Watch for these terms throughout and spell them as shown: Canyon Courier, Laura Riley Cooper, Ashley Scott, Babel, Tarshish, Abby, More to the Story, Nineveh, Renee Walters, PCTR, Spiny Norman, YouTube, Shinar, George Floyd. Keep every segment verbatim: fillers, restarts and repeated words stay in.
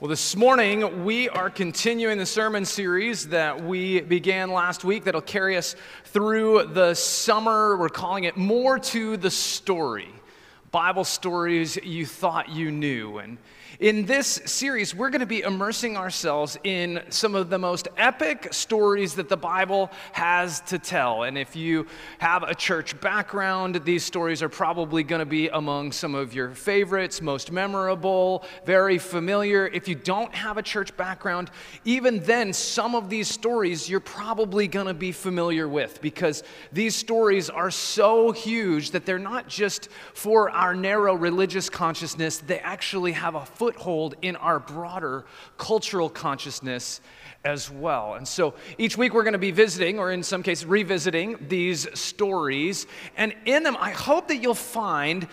Well, this morning, we are continuing the sermon series that we began last week that'll carry us through the summer. We're calling it More to the Story, Bible Stories You Thought You Knew. And in this series, we're going to be immersing ourselves in some of the most epic stories that the Bible has to tell. And if you have a church background, these stories are probably going to be among some of your favorites, most memorable, very familiar. If you don't have a church background, even then, some of these stories you're probably going to be familiar with, because these stories are so huge that they're not just for our narrow religious consciousness. They actually have a foothold in our broader cultural consciousness as well. And so each week we're going to be visiting, or in some cases revisiting, these stories. And in them, I hope that you'll find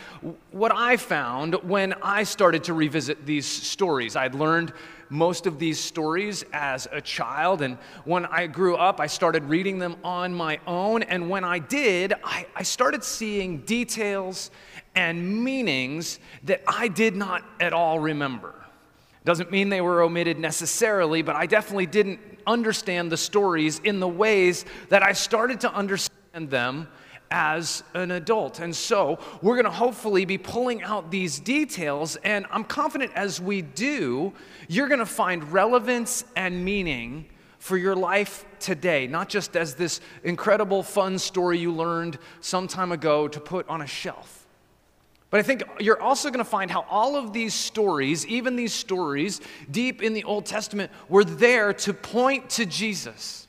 what I found when I started to revisit these stories. I'd learned most of these stories as a child, and when I grew up, I started reading them on my own. And when I did, I, I started seeing details and meanings that I did not at all remember. Doesn't mean they were omitted necessarily, but I definitely didn't understand the stories in the ways that I started to understand them as an adult. And so we're going to hopefully be pulling out these details, and I'm confident as we do, you're going to find relevance and meaning for your life today, not just as this incredible fun story you learned some time ago to put on a shelf. But I think you're also going to find how all of these stories, even these stories deep in the Old Testament, were there to point to Jesus.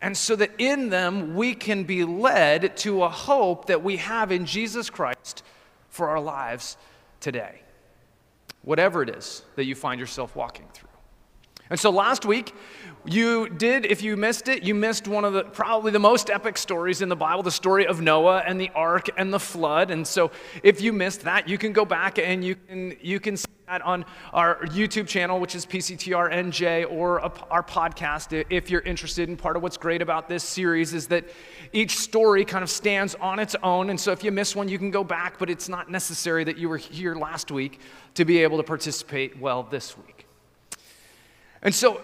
And so that in them, we can be led to a hope that we have in Jesus Christ for our lives today, whatever it is that you find yourself walking through. And so last week, you did, if you missed it, you missed one of the, probably the most epic stories in the Bible, the story of Noah and the ark and the flood. And so if you missed that, you can go back and you can you can see that on our YouTube channel, which is P C T R N J, or a, our podcast if you're interested. And part of what's great about this series is that each story kind of stands on its own. And so if you miss one, you can go back, but it's not necessary that you were here last week to be able to participate well this week. And so,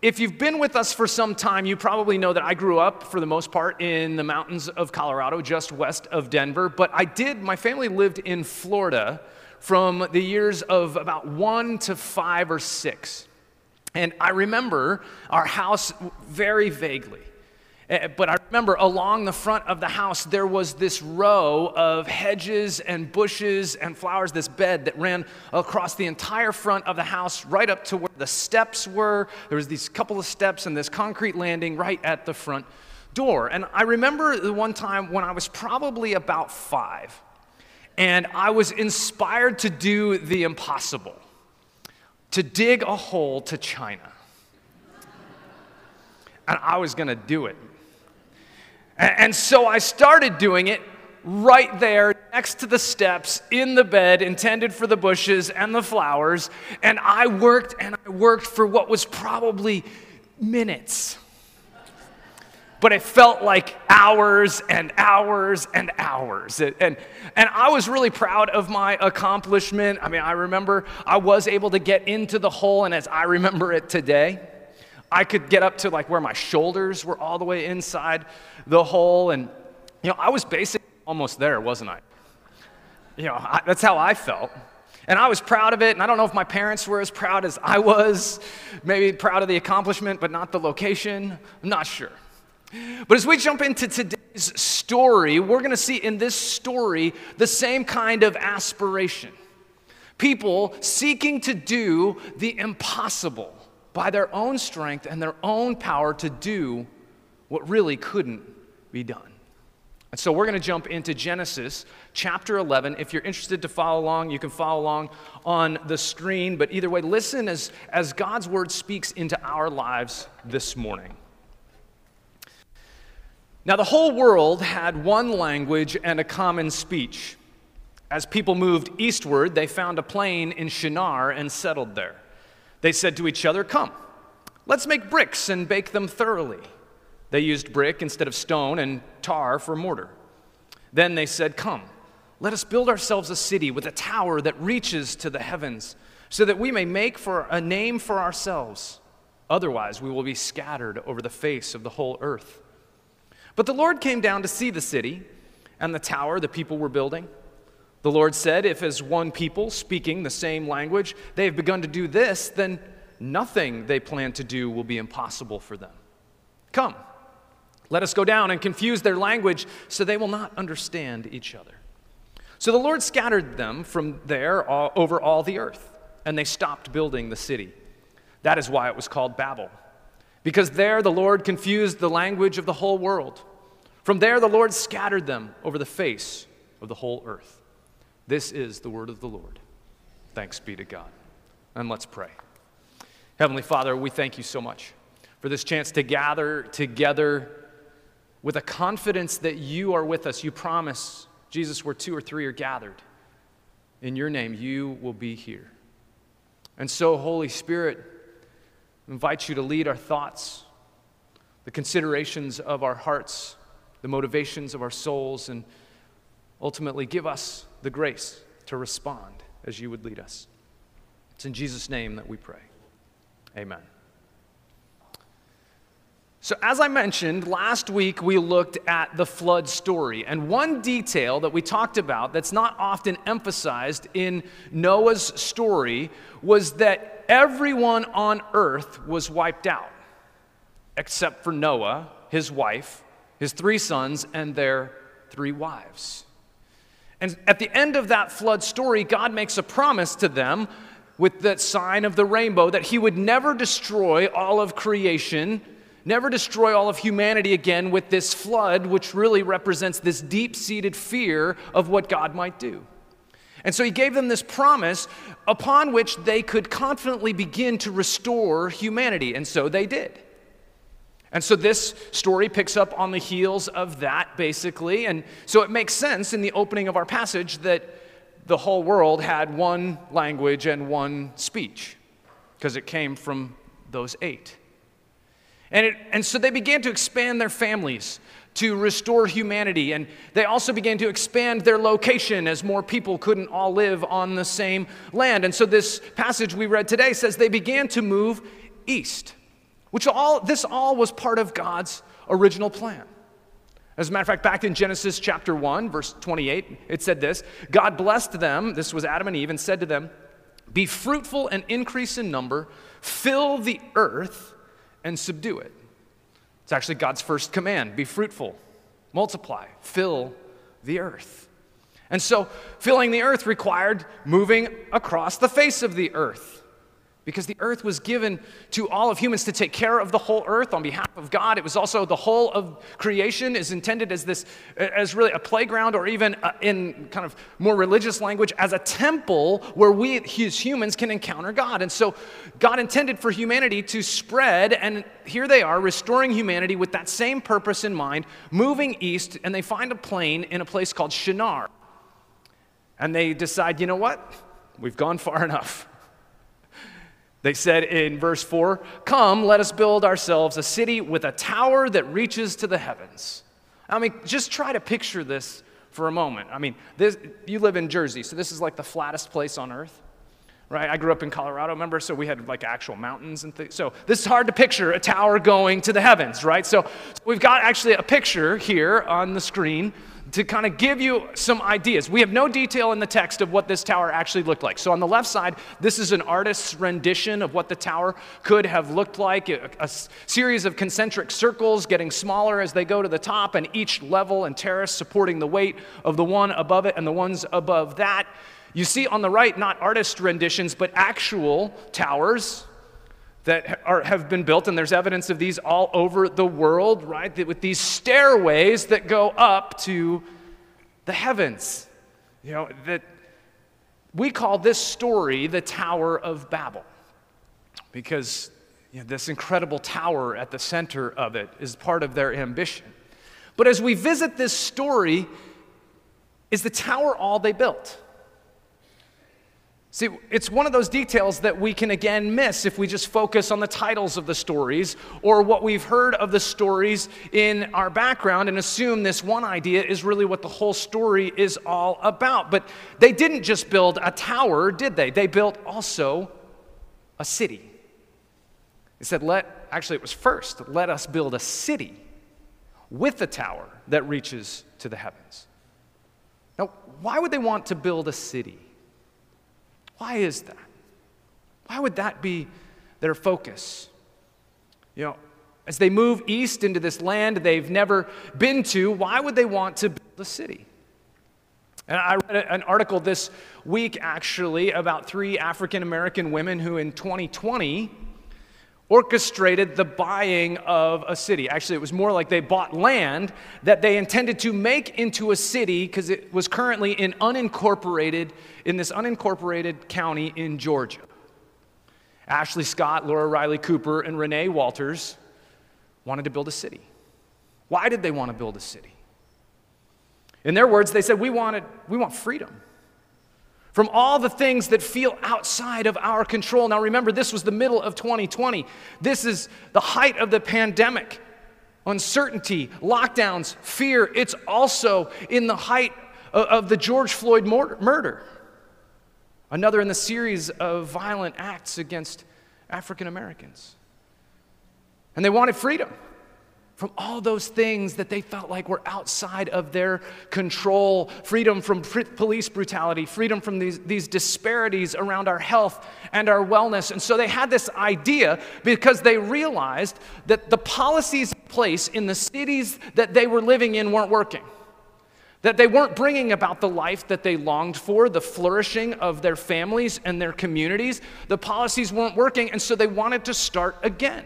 if you've been with us for some time, you probably know that I grew up, for the most part, in the mountains of Colorado, just west of Denver. But I did, my family lived in Florida from the years of about one to five or six. And I remember our house very vaguely. But I remember along the front of the house, there was this row of hedges and bushes and flowers, this bed that ran across the entire front of the house right up to where the steps were. There was these couple of steps and this concrete landing right at the front door. And I remember the one time when I was probably about five, and I was inspired to do the impossible, to dig a hole to China. And I was going to do it. And so I started doing it right there next to the steps in the bed intended for the bushes and the flowers. And I worked and I worked for what was probably minutes. But it felt like hours and hours and hours. And, and and I was really proud of my accomplishment. I mean, I remember I was able to get into the hole, and as I remember it today, I could get up to like where my shoulders were all the way inside the hole. And, you know, I was basically almost there, wasn't I? You know, I, that's how I felt. And I was proud of it. And I don't know if my parents were as proud as I was, maybe proud of the accomplishment, but not the location. I'm not sure. But as we jump into today's story, we're going to see in this story the same kind of aspiration. People seeking to do the impossible by their own strength and their own power to do what really couldn't be done. And so we're going to jump into Genesis chapter eleven. If you're interested to follow along, you can follow along on the screen. But either way, listen as, as God's word speaks into our lives this morning. Now, the whole world had one language and a common speech. As people moved eastward, they found a plain in Shinar and settled there. They said to each other, "Come, let's make bricks and bake them thoroughly." They used brick instead of stone and tar for mortar. Then they said, "Come, let us build ourselves a city with a tower that reaches to the heavens, so that we may make for a name for ourselves. Otherwise, we will be scattered over the face of the whole earth." But the Lord came down to see the city and the tower the people were building. The Lord said, "If as one people, speaking the same language, they have begun to do this, then nothing they plan to do will be impossible for them. Come, let us go down and confuse their language, so they will not understand each other." So the Lord scattered them from there all over all the earth, and they stopped building the city. That is why it was called Babel, because there the Lord confused the language of the whole world. From there the Lord scattered them over the face of the whole earth. This is the word of the Lord. Thanks be to God. And let's pray. Heavenly Father, we thank you so much for this chance to gather together with a confidence that you are with us. You promise, Jesus, where two or three are gathered in your name, you will be here. And so, Holy Spirit, I invite you to lead our thoughts, the considerations of our hearts, the motivations of our souls, and ultimately give us the grace to respond as you would lead us. It's in Jesus' name that we pray. Amen. So as I mentioned, last week we looked at the flood story, and one detail that we talked about that's not often emphasized in Noah's story was that everyone on earth was wiped out, except for Noah, his wife, his three sons, and their three wives. And at the end of that flood story, God makes a promise to them with the sign of the rainbow that he would never destroy all of creation, never destroy all of humanity again with this flood, which really represents this deep-seated fear of what God might do. And so he gave them this promise upon which they could confidently begin to restore humanity, and so they did. And so this story picks up on the heels of that, basically, and so it makes sense in the opening of our passage that the whole world had one language and one speech, because it came from those eight. And, it, and so they began to expand their families to restore humanity, and they also began to expand their location as more people couldn't all live on the same land. And so this passage we read today says they began to move east, which all this all was part of God's original plan. As a matter of fact, back in Genesis chapter one, verse twenty-eight, it said this, "God blessed them," this was Adam and Eve, "and said to them, 'Be fruitful and increase in number, fill the earth and subdue it.'" It's actually God's first command, be fruitful, multiply, fill the earth. And so filling the earth required moving across the face of the earth, because the earth was given to all of humans to take care of the whole earth on behalf of God. It was also the whole of creation is intended as this, as really a playground, or even a, in kind of more religious language, as a temple where we as humans can encounter God. And so God intended for humanity to spread, and here they are restoring humanity with that same purpose in mind, moving east, and they find a plain in a place called Shinar. And they decide, you know what? We've gone far enough. They said in verse four, "Come, let us build ourselves a city with a tower that reaches to the heavens." I mean, just try to picture this for a moment. I mean, this, you live in Jersey, so this is like the flattest place on earth, right? I grew up in Colorado, remember? So we had like actual mountains and things. So this is hard to picture, a tower going to the heavens, right? So, so we've got actually a picture here on the screen to kind of give you some ideas. We have no detail in the text of what this tower actually looked like. So on the left side, this is an artist's rendition of what the tower could have looked like, a, a series of concentric circles getting smaller as they go to the top, and each level and terrace supporting the weight of the one above it and the ones above that. You see on the right, not artist renditions, but actual towers that are, have been built, and there's evidence of these all over the world, right? That with these stairways that go up to the heavens, you know, that we call this story the Tower of Babel, because you know, this incredible tower at the center of it is part of their ambition. But as we visit this story, is the tower all they built? See, it's one of those details that we can again miss if we just focus on the titles of the stories or what we've heard of the stories in our background and assume this one idea is really what the whole story is all about. But they didn't just build a tower, did they? They built also a city. They said, let, actually it was first, let us build a city with a tower that reaches to the heavens. Now, why would they want to build a city? Why is that? Why would that be their focus? You know, as they move east into this land they've never been to, why would they want to build a city? And I read an article this week, actually, about three African-American women who in twenty twenty orchestrated the buying of a city. Actually, it was more like they bought land that they intended to make into a city because it was currently in unincorporated, in this unincorporated county in Georgia. Ashley Scott, Laura Riley Cooper, and Renee Walters wanted to build a city. Why did they want to build a city? In their words, they said, we wanted, we want freedom from all the things that feel outside of our control. Now remember, this was the middle of twenty twenty. This is the height of the pandemic. Uncertainty, lockdowns, fear. It's also in the height of the George Floyd murder, another in the series of violent acts against African Americans. And they wanted freedom from all those things that they felt like were outside of their control, freedom from police brutality, freedom from these, these disparities around our health and our wellness. And so they had this idea because they realized that the policies in place in the cities that they were living in weren't working, that they weren't bringing about the life that they longed for, the flourishing of their families and their communities. The policies weren't working, and so they wanted to start again.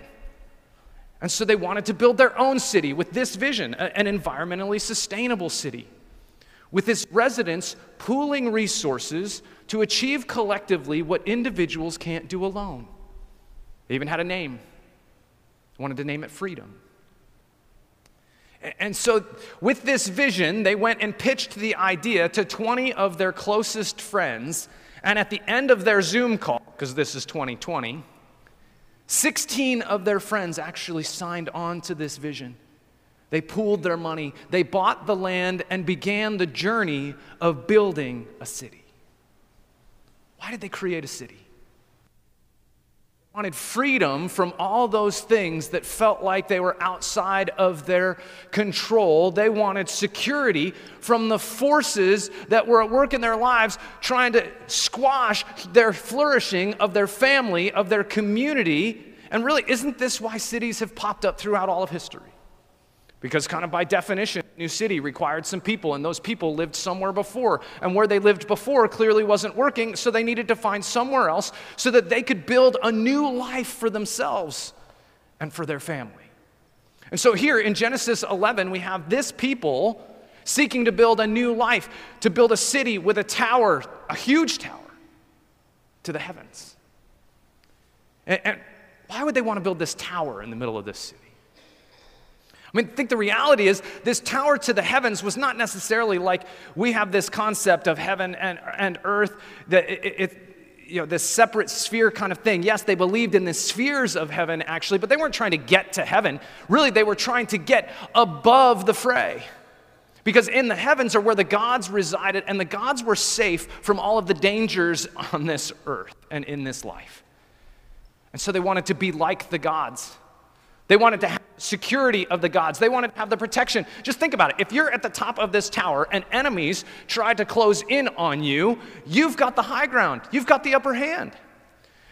And so they wanted to build their own city with this vision, an environmentally sustainable city, with its residents pooling resources to achieve collectively what individuals can't do alone. They even had a name. They wanted to name it Freedom. And so with this vision, they went and pitched the idea to twenty of their closest friends, and at the end of their Zoom call, because this is twenty twenty, sixteen of their friends actually signed on to this vision. They pooled their money, they bought the land, and began the journey of building a city. Why did they create a city? They wanted freedom from all those things that felt like they were outside of their control. They wanted security from the forces that were at work in their lives trying to squash their flourishing of their family, of their community. And really, isn't this why cities have popped up throughout all of history? Because kind of by definition, a new city required some people, and those people lived somewhere before. And where they lived before clearly wasn't working, so they needed to find somewhere else so that they could build a new life for themselves and for their family. And so here in Genesis eleven, we have this people seeking to build a new life, to build a city with a tower, a huge tower, to the heavens. And, and why would they want to build this tower in the middle of this city? I mean, I think the reality is this tower to the heavens was not necessarily like we have this concept of heaven and, and earth, that it, it, you know, this separate sphere kind of thing. Yes, they believed in the spheres of heaven, actually, but they weren't trying to get to heaven. Really, they were trying to get above the fray, because in the heavens are where the gods resided, and the gods were safe from all of the dangers on this earth and in this life. And so they wanted to be like the gods. They wanted to have security of the gods. They wanted to have the protection. Just think about it. If you're at the top of this tower and enemies try to close in on you, you've got the high ground. You've got the upper hand.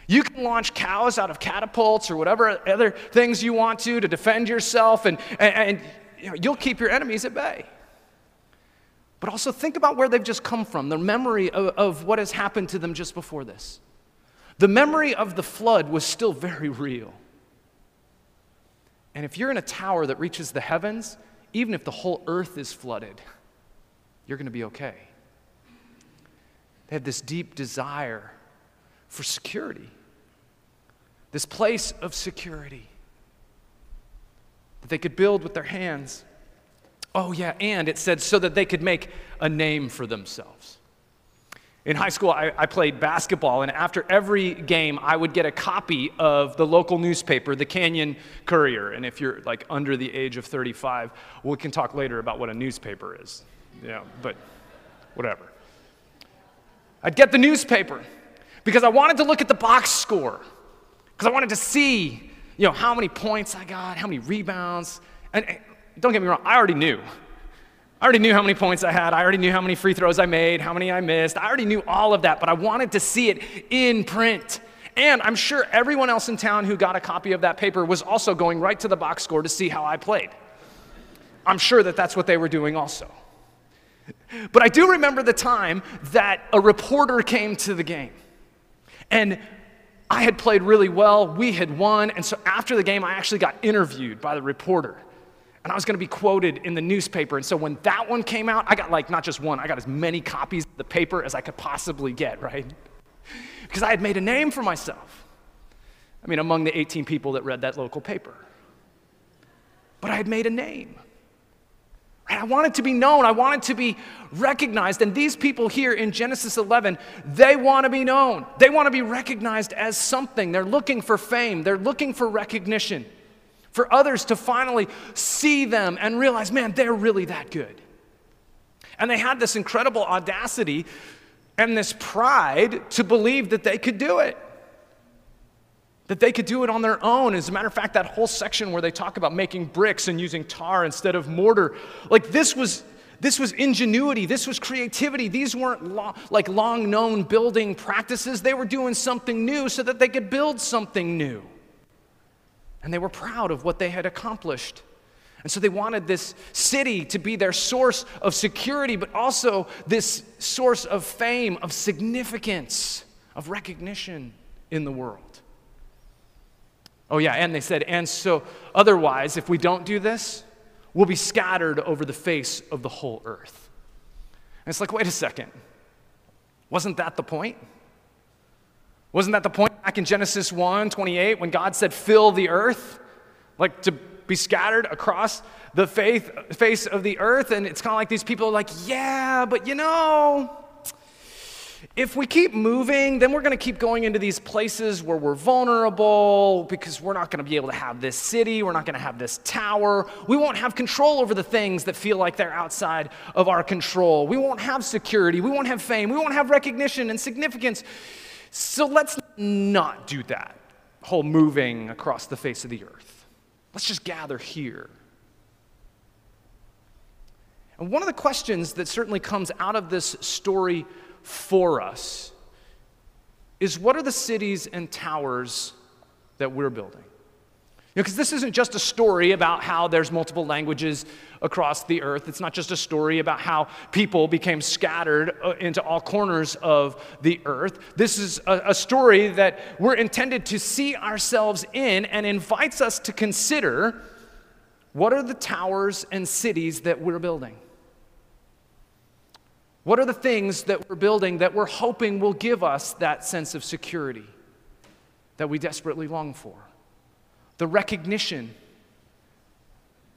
You can launch cows out of catapults or whatever other things you want to to defend yourself, and, and, and you know, you'll keep your enemies at bay. But also think about where they've just come from, the memory of, of what has happened to them just before this. The memory of the flood was still very real. And if you're in a tower that reaches the heavens, even if the whole earth is flooded, you're going to be okay. They had this deep desire for security, this place of security that they could build with their hands. Oh yeah, and it said so that they could make a name for themselves. In high school, I, I played basketball, and after every game, I would get a copy of the local newspaper, the Canyon Courier. And if you're like under the age of thirty-five, we can talk later about what a newspaper is. Yeah, but whatever. I'd get the newspaper because I wanted to look at the box score, because I wanted to see, you know, how many points I got, how many rebounds. And, and don't get me wrong, I already knew. I already knew how many points I had. I already knew how many free throws I made, how many I missed. I already knew all of that, but I wanted to see it in print. And I'm sure everyone else in town who got a copy of that paper was also going right to the box score to see how I played. I'm sure that that's what they were doing also. But I do remember the time that a reporter came to the game. And I had played really well. We had won. And so after the game, I actually got interviewed by the reporter. And I was going to be quoted in the newspaper. And so when that one came out, I got like not just one, I got as many copies of the paper as I could possibly get, right? Because I had made a name for myself. I mean, among the eighteen people that read that local paper. But I had made a name. I wanted to be known. I wanted to be recognized. And these people here in Genesis eleven, they want to be known. They want to be recognized as something. They're looking for fame. They're looking for recognition, for others to finally see them and realize, man, they're really that good. And they had this incredible audacity and this pride to believe that they could do it, that they could do it on their own. As a matter of fact, that whole section where they talk about making bricks and using tar instead of mortar, like this was, this was ingenuity, this was creativity. These weren't lo- like long-known building practices. They were doing something new so that they could build something new. And they were proud of what they had accomplished. And so they wanted this city to be their source of security, but also this source of fame, of significance, of recognition in the world. Oh yeah, and they said, and so otherwise, if we don't do this, we'll be scattered over the face of the whole earth. And it's like, wait a second. Wasn't that the point? Wasn't that the point back in Genesis one twenty-eight when God said, fill the earth? Like to be scattered across the faith, face of the earth? And it's kind of like these people are like, yeah, but you know, if we keep moving, then we're going to keep going into these places where we're vulnerable because we're not going to be able to have this city. We're not going to have this tower. We won't have control over the things that feel like they're outside of our control. We won't have security. We won't have fame. We won't have recognition and significance. So let's not do that whole moving across the face of the earth. Let's just gather here. And one of the questions that certainly comes out of this story for us is, what are the cities and towers that we're building? You know, because this isn't just a story about how there's multiple languages across the earth. It's not just a story about how people became scattered into all corners of the earth. This is a, a story that we're intended to see ourselves in and invites us to consider, what are the towers and cities that we're building? What are the things that we're building that we're hoping will give us that sense of security that we desperately long for? The recognition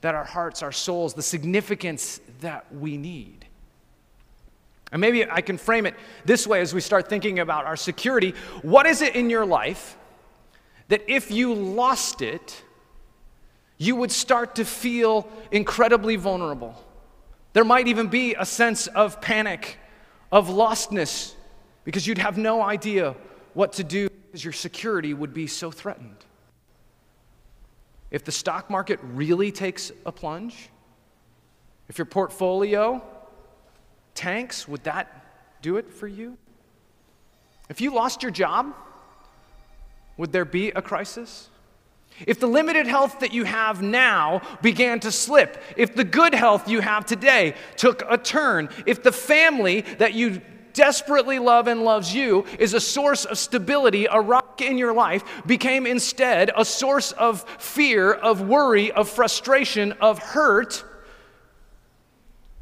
that our hearts, our souls, the significance that we need. And maybe I can frame it this way as we start thinking about our security. What is it in your life that if you lost it, you would start to feel incredibly vulnerable? There might even be a sense of panic, of lostness, because you'd have no idea what to do because your security would be so threatened. If the stock market really takes a plunge, if your portfolio tanks, would that do it for you? If you lost your job, would there be a crisis? If the limited health that you have now began to slip, if the good health you have today took a turn, if the family that you desperately love and loves you is a source of stability, a rock in your life, became instead a source of fear, of worry, of frustration, of hurt,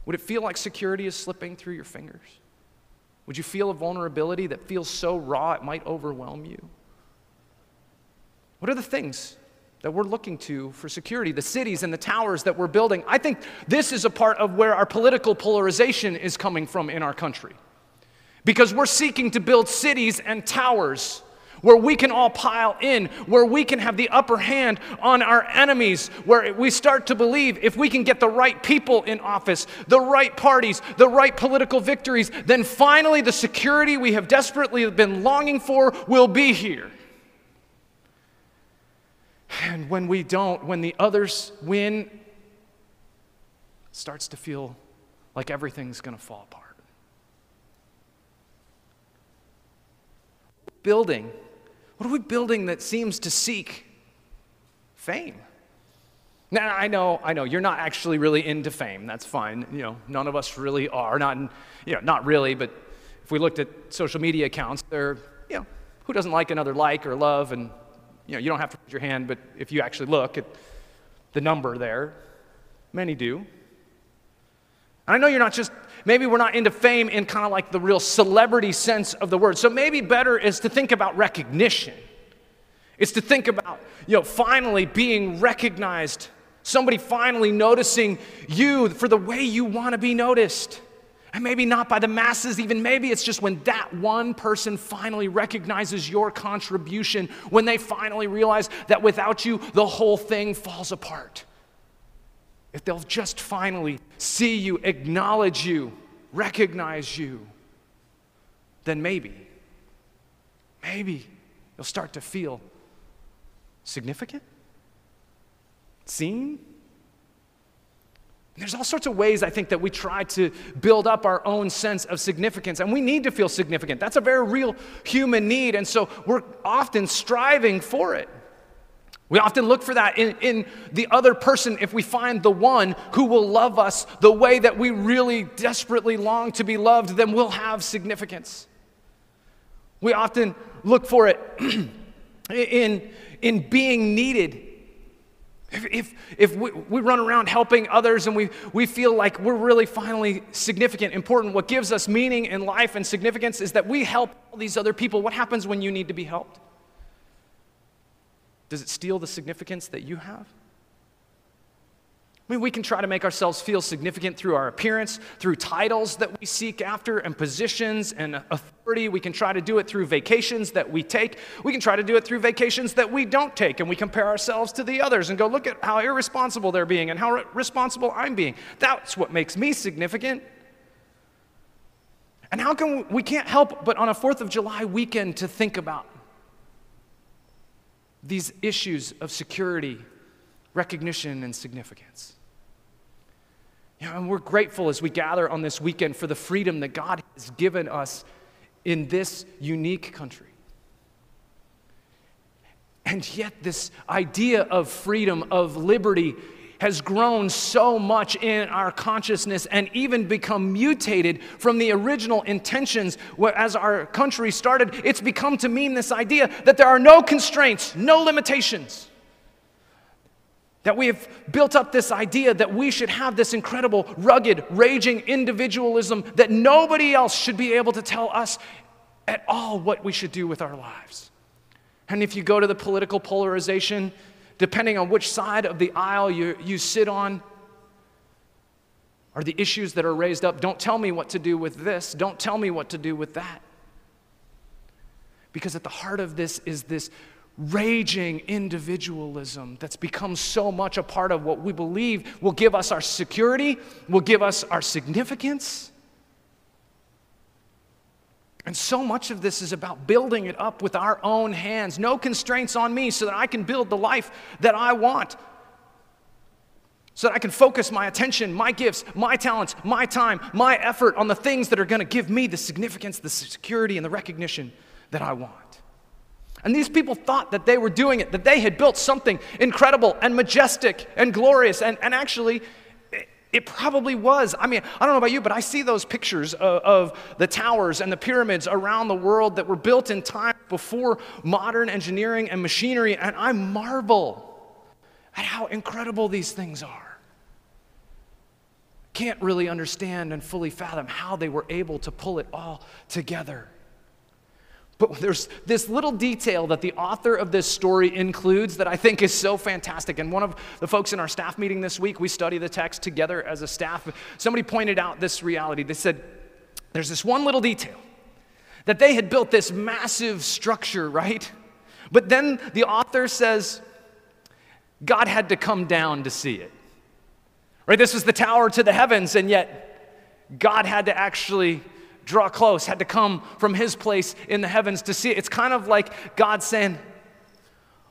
would it feel like security is slipping through your fingers? Would you feel a vulnerability that feels so raw it might overwhelm you? What are the things that we're looking to for security, the cities and the towers that we're building? I think this is a part of where our political polarization is coming from in our country, because we're seeking to build cities and towers where we can all pile in, where we can have the upper hand on our enemies, where we start to believe if we can get the right people in office, the right parties, the right political victories, then finally the security we have desperately been longing for will be here. And when we don't, when the others win, it starts to feel like everything's going to fall apart. Building. What are we building that seems to seek fame? Now, I know, I know, you're not actually really into fame. That's fine. You know, none of us really are. Not, you know, not really. But if we looked at social media accounts, they're, you know, who doesn't like another like or love? And you know, you don't have to raise your hand, but if you actually look at the number there, many do. And I know you're not just, maybe we're not into fame in kind of like the real celebrity sense of the word. So maybe better is to think about recognition. It's to think about, you know, finally being recognized, somebody finally noticing you for the way you want to be noticed. And maybe not by the masses even. Maybe it's just when that one person finally recognizes your contribution, when they finally realize that without you, the whole thing falls apart. If they'll just finally see you, acknowledge you, recognize you, then maybe, maybe you'll start to feel significant, seen. There's all sorts of ways, I think, that we try to build up our own sense of significance, and we need to feel significant. That's a very real human need, and so we're often striving for it. We often look for that in, in the other person if we find the one who will love us the way that we really desperately long to be loved, then we'll have significance. We often look for it in, in being needed. If, if, if we, we run around helping others and we, we feel like we're really finally significant, important, what gives us meaning in life and significance is that we help all these other people. What happens when you need to be helped? Does it steal the significance that you have? I mean, we can try to make ourselves feel significant through our appearance, through titles that we seek after, and positions and authority. We can try to do it through vacations that we take. We can try to do it through vacations that we don't take, and we compare ourselves to the others and go, look at how irresponsible they're being and how responsible I'm being. That's what makes me significant. And how can we, we can't help but on a fourth of July weekend to think about these issues of security, recognition, and significance. You know, and we're grateful as we gather on this weekend for the freedom that God has given us in this unique country. And yet this idea of freedom, of liberty, has grown so much in our consciousness and even become mutated from the original intentions. As our country started, it's become to mean this idea that there are no constraints, no limitations. That we have built up this idea that we should have this incredible, rugged, raging individualism that nobody else should be able to tell us at all what we should do with our lives. And if you go to the political polarization, depending on which side of the aisle you, you sit on, are the issues that are raised up. Don't tell me what to do with this. Don't tell me what to do with that. Because at the heart of this is this raging individualism that's become so much a part of what we believe will give us our security, will give us our significance. And so much of this is about building it up with our own hands. No constraints on me so that I can build the life that I want. So that I can focus my attention, my gifts, my talents, my time, my effort on the things that are going to give me the significance, the security, and the recognition that I want. And these people thought that they were doing it, that they had built something incredible and majestic and glorious, and, and actually, It probably was. I mean, I don't know about you, but I see those pictures of, of the towers and the pyramids around the world that were built in time before modern engineering and machinery, and I marvel at how incredible these things are. Can't really understand and fully fathom how they were able to pull it all together. But there's this little detail that the author of this story includes that I think is so fantastic. And one of the folks in our staff meeting this week, we study the text together as a staff. Somebody pointed out this reality. They said, there's this one little detail that they had built this massive structure, right? But then the author says, God had to come down to see it. Right? This was the tower to the heavens, and yet God had to actually draw close, had to come from his place in the heavens to see it. It's kind of like God saying,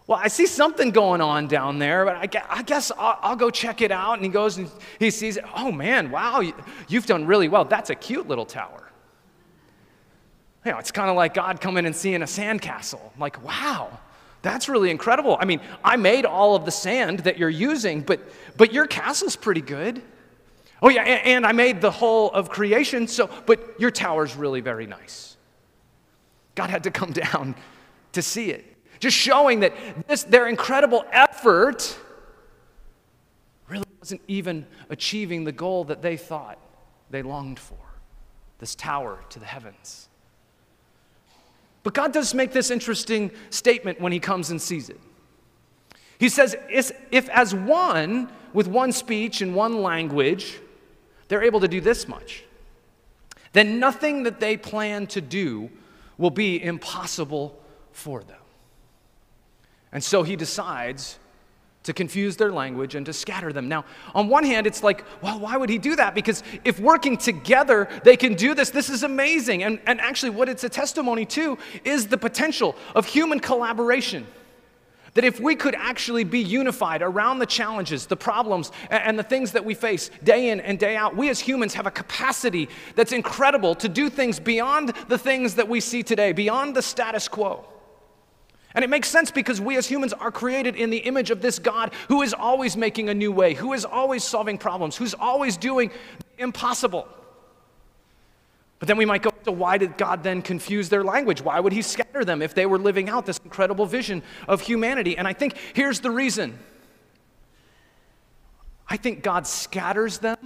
well, I see something going on down there, but I guess I'll, I'll go check it out. And he goes and he sees it. Oh, man, wow, you've done really well. That's a cute little tower. You know, it's kind of like God coming and seeing a sandcastle. I'm like, wow, that's really incredible. I mean, I made all of the sand that you're using, but, but your castle's pretty good. Oh, yeah, and I made the whole of creation, so, but your tower's really very nice. God had to come down to see it. Just showing that this, their incredible effort really wasn't even achieving the goal that they thought they longed for, this tower to the heavens. But God does make this interesting statement when he comes and sees it. He says, if as one, with one speech and one language, they're able to do this much, then nothing that they plan to do will be impossible for them. And so he decides to confuse their language and to scatter them. Now, on one hand, it's like, well, why would he do that? Because if working together, they can do this, this is amazing. And, and actually, what it's a testimony to is the potential of human collaboration. That if we could actually be unified around the challenges, the problems, and the things that we face day in and day out, we as humans have a capacity that's incredible to do things beyond the things that we see today, beyond the status quo. And it makes sense because we as humans are created in the image of this God who is always making a new way, who is always solving problems, who's always doing the impossible. But then we might go, so why did God then confuse their language? Why would he scatter them if they were living out this incredible vision of humanity? And I think here's the reason. I think God scatters them,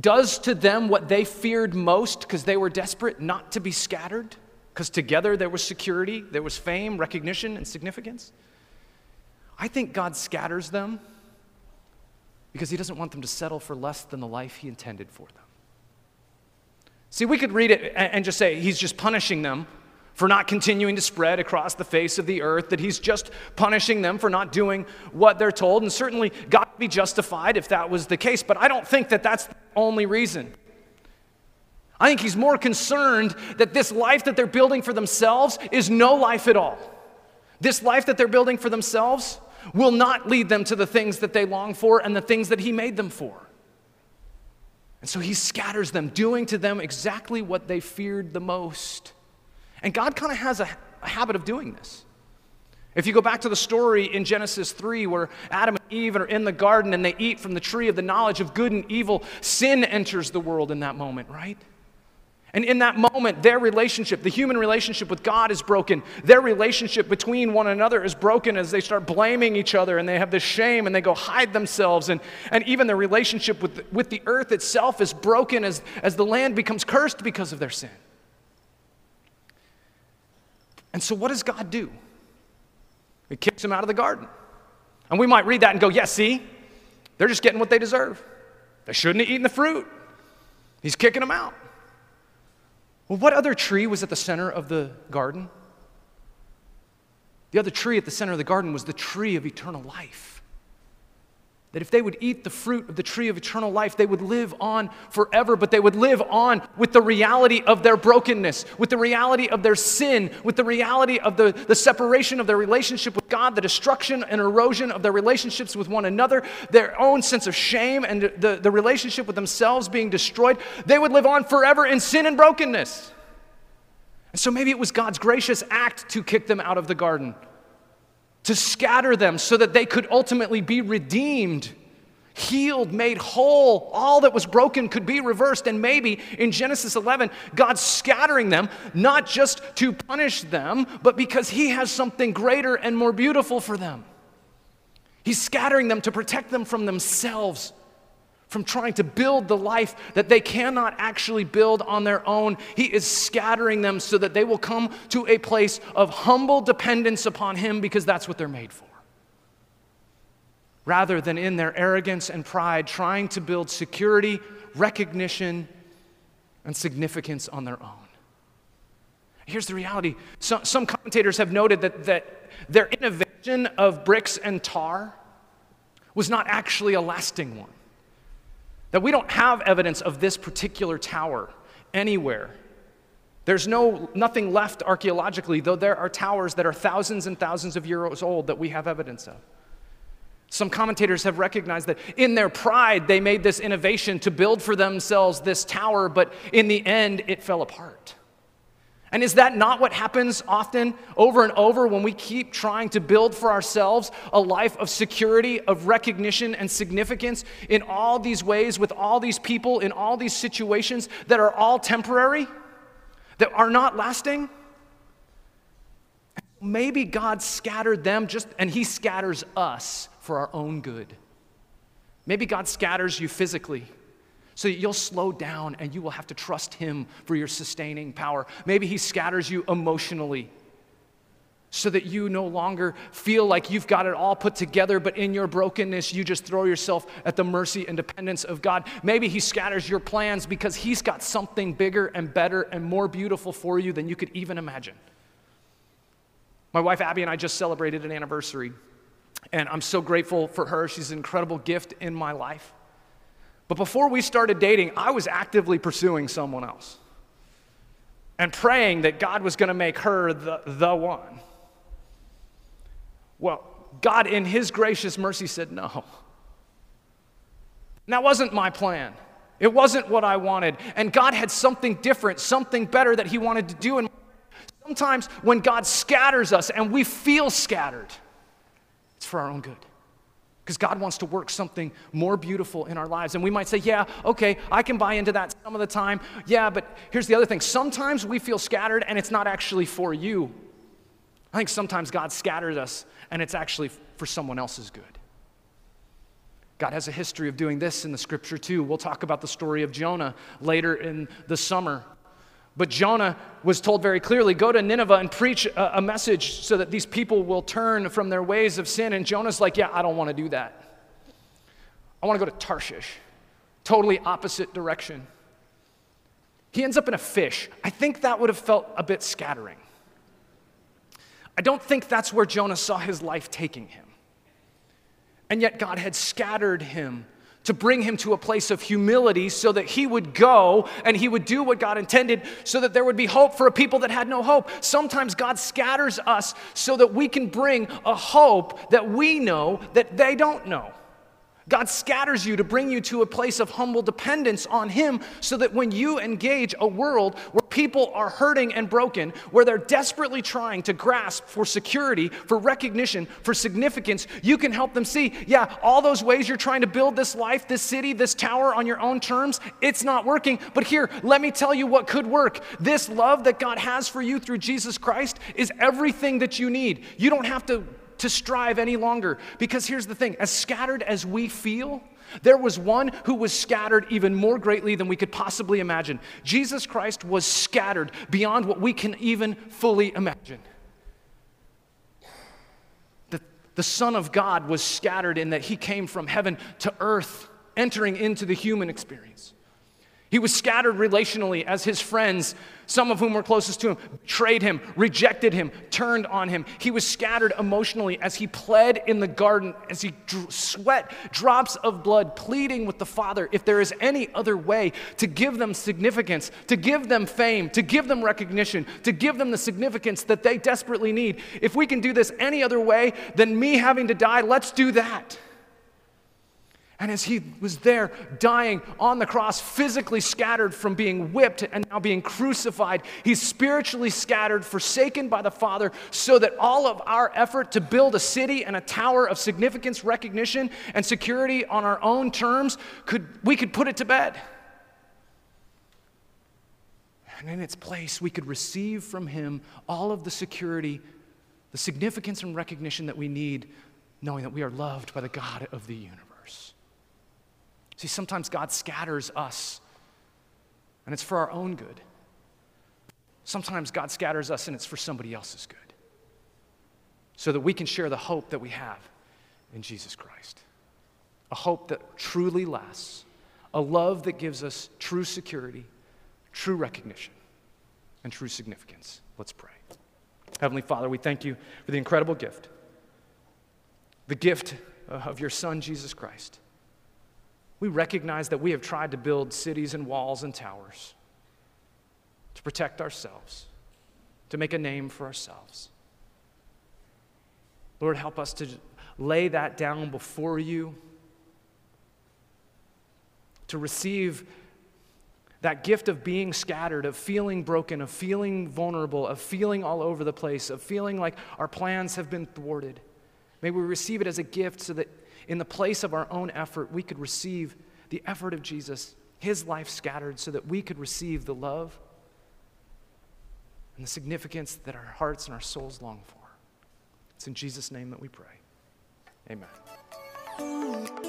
does to them what they feared most because they were desperate not to be scattered, because together there was security, there was fame, recognition, and significance. I think God scatters them because he doesn't want them to settle for less than the life he intended for them. See, we could read it and just say he's just punishing them for not continuing to spread across the face of the earth, that he's just punishing them for not doing what they're told, and certainly God would be justified if that was the case, but I don't think that that's the only reason. I think he's more concerned that this life that they're building for themselves is no life at all. This life that they're building for themselves will not lead them to the things that they long for and the things that he made them for. And so he scatters them, doing to them exactly what they feared the most. And God kind of has a, a habit of doing this. If you go back to the story in Genesis three where Adam and Eve are in the garden and they eat from the tree of the knowledge of good and evil, sin enters the world in that moment, right? And in that moment, their relationship, the human relationship with God is broken. Their relationship between one another is broken as they start blaming each other and they have this shame and they go hide themselves. And, and even their relationship with the, with the earth itself is broken as, as the land becomes cursed because of their sin. And so what does God do? He kicks them out of the garden. And we might read that and go, yeah, see, they're just getting what they deserve. They shouldn't have eaten the fruit. He's kicking them out. Well, what other tree was at the center of the garden? The other tree at the center of the garden was the tree of eternal life. That if they would eat the fruit of the tree of eternal life, they would live on forever, but they would live on with the reality of their brokenness, with the reality of their sin, with the reality of the, the separation of their relationship with God, the destruction and erosion of their relationships with one another, their own sense of shame, and the, the relationship with themselves being destroyed. They would live on forever in sin and brokenness. And so maybe it was God's gracious act to kick them out of the garden, to scatter them so that they could ultimately be redeemed, healed, made whole. All that was broken could be reversed. And maybe in Genesis eleven, God's scattering them, not just to punish them, but because he has something greater and more beautiful for them. He's scattering them to protect them from themselves, from trying to build the life that they cannot actually build on their own. He is scattering them so that they will come to a place of humble dependence upon him, because that's what they're made for. Rather than in their arrogance and pride trying to build security, recognition, and significance on their own. Here's the reality. So, some commentators have noted that, that their innovation of bricks and tar was not actually a lasting one. That we don't have evidence of this particular tower anywhere. There's no, nothing left archaeologically, though there are towers that are thousands and thousands of years old that we have evidence of. Some commentators have recognized that in their pride, they made this innovation to build for themselves this tower, but in the end, it fell apart. And is that not what happens often over and over when we keep trying to build for ourselves a life of security, of recognition and significance in all these ways, with all these people, in all these situations that are all temporary, that are not lasting? Maybe God scattered them just, and he scatters us for our own good. Maybe God scatters you physically, so that you'll slow down and you will have to trust him for your sustaining power. Maybe he scatters you emotionally so that you no longer feel like you've got it all put together, but in your brokenness, you just throw yourself at the mercy and dependence of God. Maybe he scatters your plans because he's got something bigger and better and more beautiful for you than you could even imagine. My wife, Abby, and I just celebrated an anniversary, and I'm so grateful for her. She's an incredible gift in my life. But before we started dating, I was actively pursuing someone else and praying that God was going to make her the, the one. Well, God in his gracious mercy said no. And that wasn't my plan. It wasn't what I wanted. And God had something different, something better that he wanted to do. And sometimes when God scatters us and we feel scattered, it's for our own good. Because God wants to work something more beautiful in our lives. And we might say, yeah, okay, I can buy into that some of the time. Yeah, but here's the other thing. Sometimes we feel scattered and it's not actually for you. I think sometimes God scatters us and it's actually for someone else's good. God has a history of doing this in the scripture too. We'll talk about the story of Jonah later in the summer. But Jonah was told very clearly, go to Nineveh and preach a, a message so that these people will turn from their ways of sin. And Jonah's like, yeah, I don't want to do that. I want to go to Tarshish, totally opposite direction. He ends up in a fish. I think that would have felt a bit scattering. I don't think that's where Jonah saw his life taking him. And yet God had scattered him to bring him to a place of humility so that he would go and he would do what God intended so that there would be hope for a people that had no hope. Sometimes God scatters us so that we can bring a hope that we know that they don't know. God scatters you to bring you to a place of humble dependence on him so that when you engage a world where people are hurting and broken, where they're desperately trying to grasp for security, for recognition, for significance, you can help them see, yeah, all those ways you're trying to build this life, this city, this tower on your own terms, it's not working. But here, let me tell you what could work. This love that God has for you through Jesus Christ is everything that you need. You don't have to to strive any longer. Because here's the thing, as scattered as we feel, there was one who was scattered even more greatly than we could possibly imagine. Jesus Christ was scattered beyond what we can even fully imagine. The, the Son of God was scattered in that he came from heaven to earth, entering into the human experience. He was scattered relationally as his friends, some of whom were closest to him, betrayed him, rejected him, turned on him. He was scattered emotionally as he pled in the garden, as he drew sweat, drops of blood, pleading with the Father if there is any other way to give them significance, to give them fame, to give them recognition, to give them the significance that they desperately need. If we can do this any other way than me having to die, let's do that. And as he was there dying on the cross, physically scattered from being whipped and now being crucified, he's spiritually scattered, forsaken by the Father, so that all of our effort to build a city and a tower of significance, recognition, and security on our own terms, could we could put it to bed. And in its place, we could receive from him all of the security, the significance and recognition that we need, knowing that we are loved by the God of the universe. See, sometimes God scatters us, and it's for our own good. Sometimes God scatters us, and it's for somebody else's good, so that we can share the hope that we have in Jesus Christ, a hope that truly lasts, a love that gives us true security, true recognition, and true significance. Let's pray. Heavenly Father, we thank you for the incredible gift, the gift of your Son, Jesus Christ. We recognize that we have tried to build cities and walls and towers to protect ourselves, to make a name for ourselves. Lord, help us to lay that down before you, to receive that gift of being scattered, of feeling broken, of feeling vulnerable, of feeling all over the place, of feeling like our plans have been thwarted. May we receive it as a gift so that in the place of our own effort, we could receive the effort of Jesus, his life scattered, so that we could receive the love and the significance that our hearts and our souls long for. It's in Jesus' name that we pray. Amen.